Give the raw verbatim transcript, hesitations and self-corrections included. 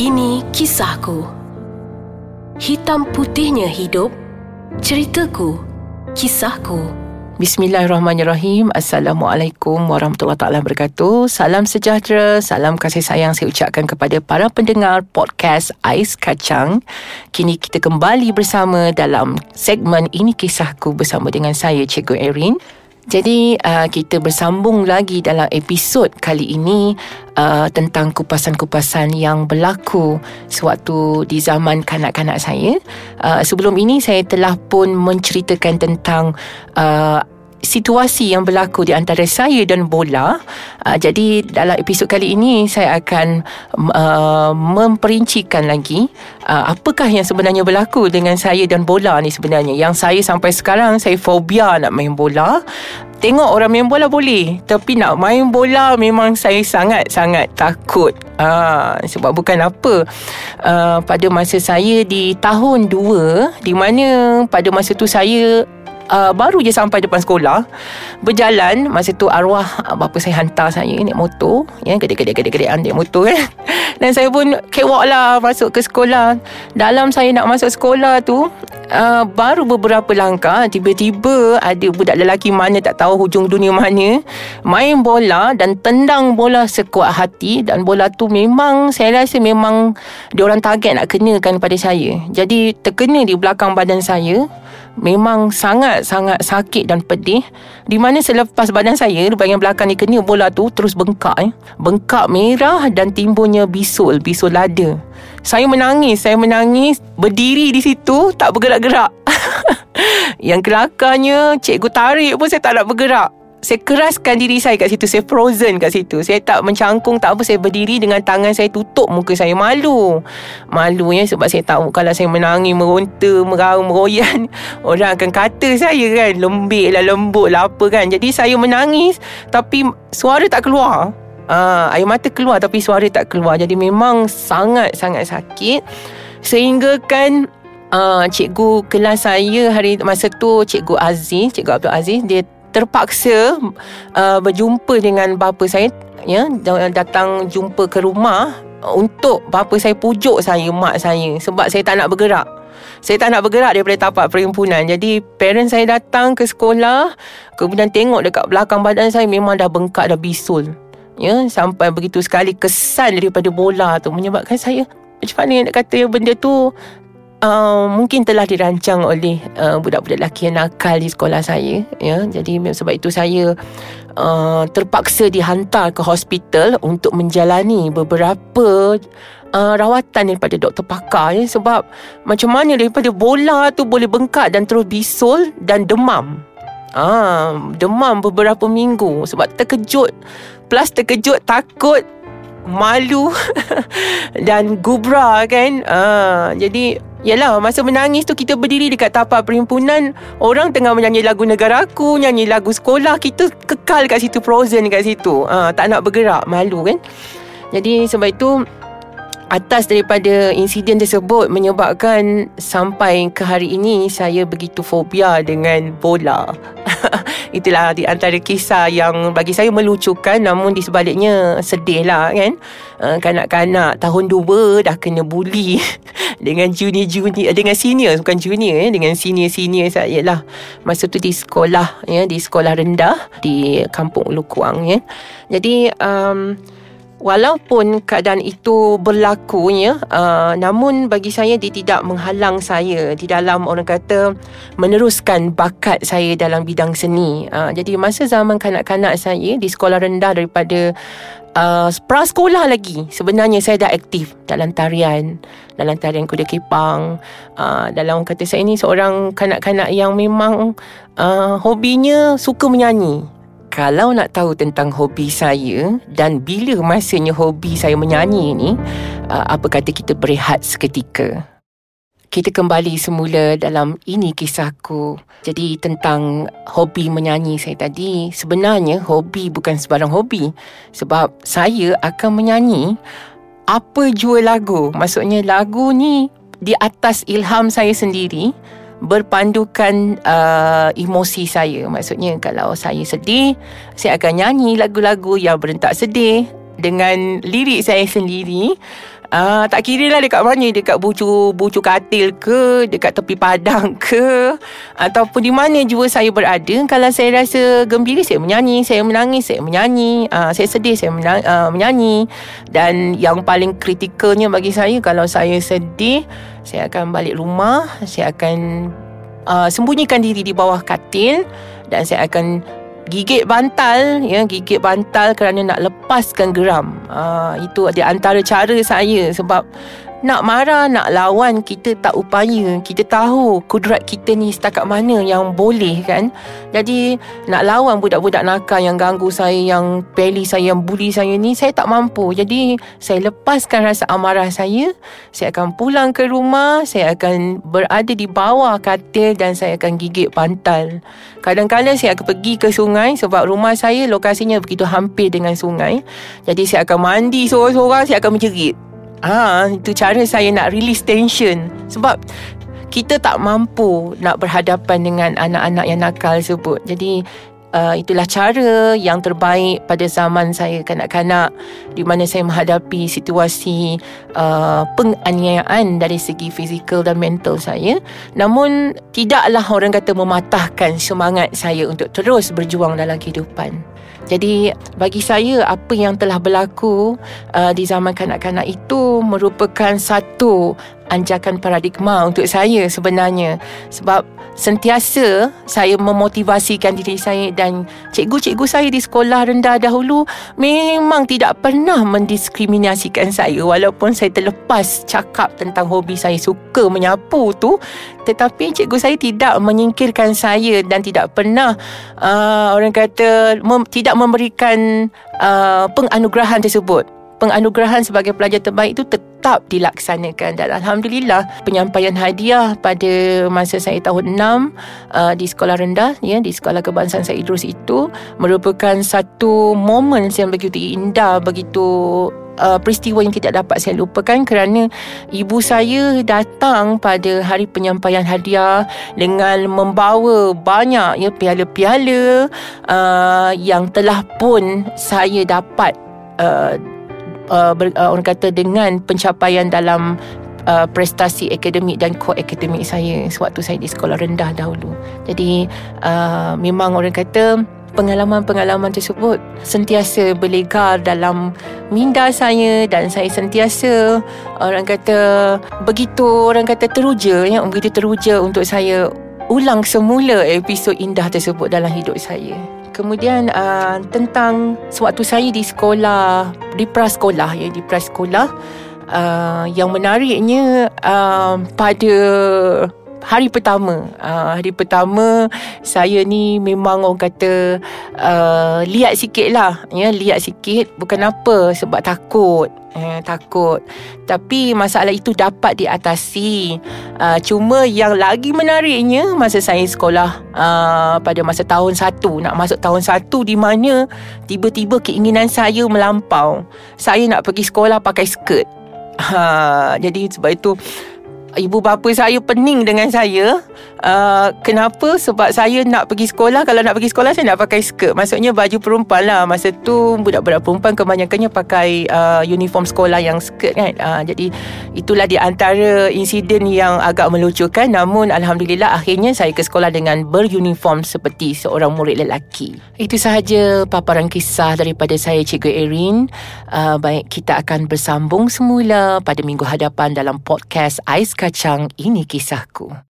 Ini kisahku. Hitam putihnya hidup, ceritaku, kisahku. Bismillahirrahmanirrahim. Assalamualaikum warahmatullahi ta'ala wabarakatuh. Salam sejahtera, salam kasih sayang saya ucapkan kepada para pendengar podcast Ais Kacang. Kini kita kembali bersama dalam segmen Ini Kisahku bersama dengan saya, Cikgu Erin. Jadi uh, kita bersambung lagi dalam episod kali ini uh, tentang kupasan-kupasan yang berlaku sewaktu di zaman kanak-kanak saya. Uh, sebelum ini saya telah pun menceritakan tentang uh, situasi yang berlaku di antara saya dan bola. Uh, jadi dalam episod kali ini saya akan uh, memperincikan lagi uh, apakah yang sebenarnya berlaku dengan saya dan bola ni sebenarnya. Yang saya sampai sekarang saya fobia nak main bola. Tengok orang main bola boleh, tapi nak main bola memang saya sangat-sangat takut. Ha, sebab bukan apa, uh, pada masa saya di tahun dua, di mana pada masa tu saya Uh, baru je sampai depan sekolah, berjalan. Masa tu arwah uh, bapa saya hantar saya naik motor, ya, gedek-gedek-gedek naik motor, kan. Dan saya pun kewak lah masuk ke sekolah. Dalam saya nak masuk sekolah tu, uh, baru beberapa langkah, tiba-tiba ada budak lelaki mana tak tahu hujung dunia mana main bola dan tendang bola sekuat hati. Dan bola tu memang saya rasa memang diorang target nak kenakan pada saya. Jadi terkena di belakang badan saya. Memang sangat-sangat sakit dan pedih. Di mana selepas badan saya, bahagian belakang ni kena bola tu, terus bengkak. Eh. Bengkak merah dan timbulnya bisul, bisul lada. Saya menangis, saya menangis. Berdiri di situ, tak bergerak-gerak. Yang kelakarnya, cikgu tarik pun saya tak nak bergerak. Saya keraskan diri saya kat situ. Saya frozen kat situ. Saya tak mencangkung, tak apa. Saya berdiri dengan tangan saya tutup muka saya. Malu. Malu, ya, sebab saya tahu kalau saya menangis, meronta, merau, meroyan, orang akan kata saya, kan, lembik lah, lembut lah, apa, kan. Jadi saya menangis tapi suara tak keluar. Aa, air mata keluar tapi suara tak keluar. Jadi memang sangat-sangat sakit. Sehingga kan aa, cikgu kelas saya hari masa tu, Cikgu Aziz, Cikgu Abdul Aziz, dia terpaksa uh, berjumpa dengan bapa saya, ya, datang jumpa ke rumah untuk bapa saya pujuk saya, mak saya, sebab saya tak nak bergerak. Saya tak nak bergerak daripada tapak perhimpunan. Jadi parents saya datang ke sekolah, kemudian tengok dekat belakang badan saya memang dah bengkak, dah bisul, ya, sampai begitu sekali kesan daripada bola tu menyebabkan saya macam mana nak kata benda tu Uh, mungkin telah dirancang oleh uh, budak-budak lelaki yang nakal di sekolah saya, ya. Jadi sebab itu saya uh, terpaksa dihantar ke hospital untuk menjalani beberapa uh, rawatan daripada doktor pakar, ya. Sebab macam mana daripada bola tu boleh bengkak dan terus bisul dan demam. Ah, demam beberapa minggu sebab terkejut, plus terkejut, takut, malu dan gubra, kan. Ah, jadi yalah, masa menangis tu kita berdiri dekat tapak perhimpunan, orang tengah menyanyi lagu negaraku, nyanyi lagu sekolah, kita kekal kat situ, frozen kat situ. Ha, tak nak bergerak, malu, kan. Jadi sebab itu atas daripada insiden tersebut menyebabkan sampai ke hari ini saya begitu fobia dengan bola. Itulah di antara kisah yang bagi saya melucukan, namun di sebaliknya sedih lah, kan. Uh, kanak-kanak tahun dua dah kena bully dengan junior-junior, dengan senior, bukan junior, ya, dengan senior-senior saya lah. Masa tu di sekolah, ya, di sekolah rendah di kampung Ulu Kuang, ya. Jadi um, walaupun keadaan itu berlakunya, uh, namun bagi saya dia tidak menghalang saya di dalam, orang kata, meneruskan bakat saya dalam bidang seni. Uh, jadi masa zaman kanak-kanak saya di sekolah rendah daripada Uh, prasekolah lagi, sebenarnya saya dah aktif dalam tarian, dalam tarian kuda kepang. uh, Dalam, kata, saya ni seorang kanak-kanak yang memang uh, hobinya suka menyanyi. Kalau nak tahu tentang hobi saya dan bila masanya hobi saya menyanyi ni, uh, apa kata kita berehat seketika. Kita kembali semula dalam Ini Kisahku. Jadi tentang hobi menyanyi saya tadi, sebenarnya hobi bukan sebarang hobi. Sebab saya akan menyanyi apa jua lagu. Maksudnya lagu ni di atas ilham saya sendiri, berpandukan uh, emosi saya. Maksudnya kalau saya sedih, saya akan nyanyi lagu-lagu yang berentak sedih dengan lirik saya sendiri. Uh, tak kira lah dekat mana, dekat bucu bucu katil ke, dekat tepi padang ke, ataupun di mana jua saya berada. Kalau saya rasa gembira, saya menyanyi. Saya menangis, saya menyanyi. uh, Saya sedih, saya menang, uh, menyanyi. Dan yang paling kritikalnya bagi saya, kalau saya sedih, saya akan balik rumah, saya akan uh, sembunyikan diri di bawah katil, dan saya akan gigit bantal, ya, gigit bantal kerana nak lepaskan geram. Aa, itu ada antara cara saya, sebab nak marah, nak lawan, kita tak upaya. Kita tahu kudrat kita ni setakat mana yang boleh, kan. Jadi nak lawan budak-budak nakal yang ganggu saya, yang peli saya, yang bully saya ni, saya tak mampu. Jadi saya lepaskan rasa amarah saya, saya akan pulang ke rumah, saya akan berada di bawah katil dan saya akan gigit bantal. Kadang-kadang saya akan pergi ke sungai, sebab rumah saya lokasinya begitu hampir dengan sungai. Jadi saya akan mandi sorang-sorang, saya akan menjerit. Ah, itu cara saya nak release tension, sebab kita tak mampu nak berhadapan dengan anak-anak yang nakal tersebut. Jadi uh, itulah cara yang terbaik pada zaman saya kanak-kanak, di mana saya menghadapi situasi uh, penganiayaan dari segi fizikal dan mental saya. Namun tidaklah orang kata mematahkan semangat saya untuk terus berjuang dalam kehidupan. Jadi bagi saya, apa yang telah berlaku uh, di zaman kanak-kanak itu merupakan satu anjakan paradigma untuk saya sebenarnya. Sebab sentiasa saya memotivasikan diri saya, dan cikgu-cikgu saya di sekolah rendah dahulu memang tidak pernah mendiskriminasikan saya. Walaupun saya terlepas cakap tentang hobi saya suka menyapu tu, tetapi cikgu saya tidak menyingkirkan saya dan tidak pernah uh, orang kata mem- tidak memberikan uh, penganugerahan tersebut. Penganugerahan sebagai pelajar terbaik itu tetap dilaksanakan, dan alhamdulillah penyampaian hadiah pada masa saya tahun enam uh, di sekolah rendah, ya, di Sekolah Kebangsaan Said Rus itu merupakan satu momen yang begitu indah, begitu Uh, peristiwa yang tidak dapat saya lupakan, kerana ibu saya datang pada hari penyampaian hadiah dengan membawa banyak, ya, piala-piala uh, yang telah pun saya dapat uh, uh, ber, uh, orang kata dengan pencapaian dalam Uh, prestasi akademik dan ko-akademik saya sewaktu saya di sekolah rendah dahulu. Jadi uh, memang orang kata pengalaman-pengalaman tersebut sentiasa berlegar dalam minda saya, dan saya sentiasa orang kata begitu orang kata teruja, ya, begitu teruja untuk saya ulang semula episod indah tersebut dalam hidup saya. Kemudian uh, tentang sewaktu saya di sekolah, di prasekolah, ya, di prasekolah. Uh, yang menariknya uh, pada hari pertama uh, hari pertama saya ni memang orang kata uh, liat sikit lah, ya, liat sikit, bukan apa, sebab takut. Eh, takut. Tapi masalah itu dapat diatasi. uh, Cuma yang lagi menariknya, masa saya sekolah uh, pada masa tahun satu, nak masuk tahun satu, di mana tiba-tiba keinginan saya melampau. Saya nak pergi sekolah pakai skirt. ha, Jadi sebab itu ibu bapa saya pening dengan saya. uh, Kenapa? Sebab saya nak pergi sekolah. Kalau nak pergi sekolah, saya nak pakai skirt, maksudnya baju perempuan lah. Masa tu budak-budak perempuan kebanyakannya pakai uh, uniform sekolah yang skirt, kan. uh, Jadi itulah di antara insiden yang agak melucukan. Namun alhamdulillah akhirnya saya ke sekolah dengan beruniform seperti seorang murid lelaki. Itu sahaja paparan kisah daripada saya, Cikgu Erin. uh, Baik, kita akan bersambung semula pada minggu hadapan dalam podcast Ais Kacang, Ini Kisahku.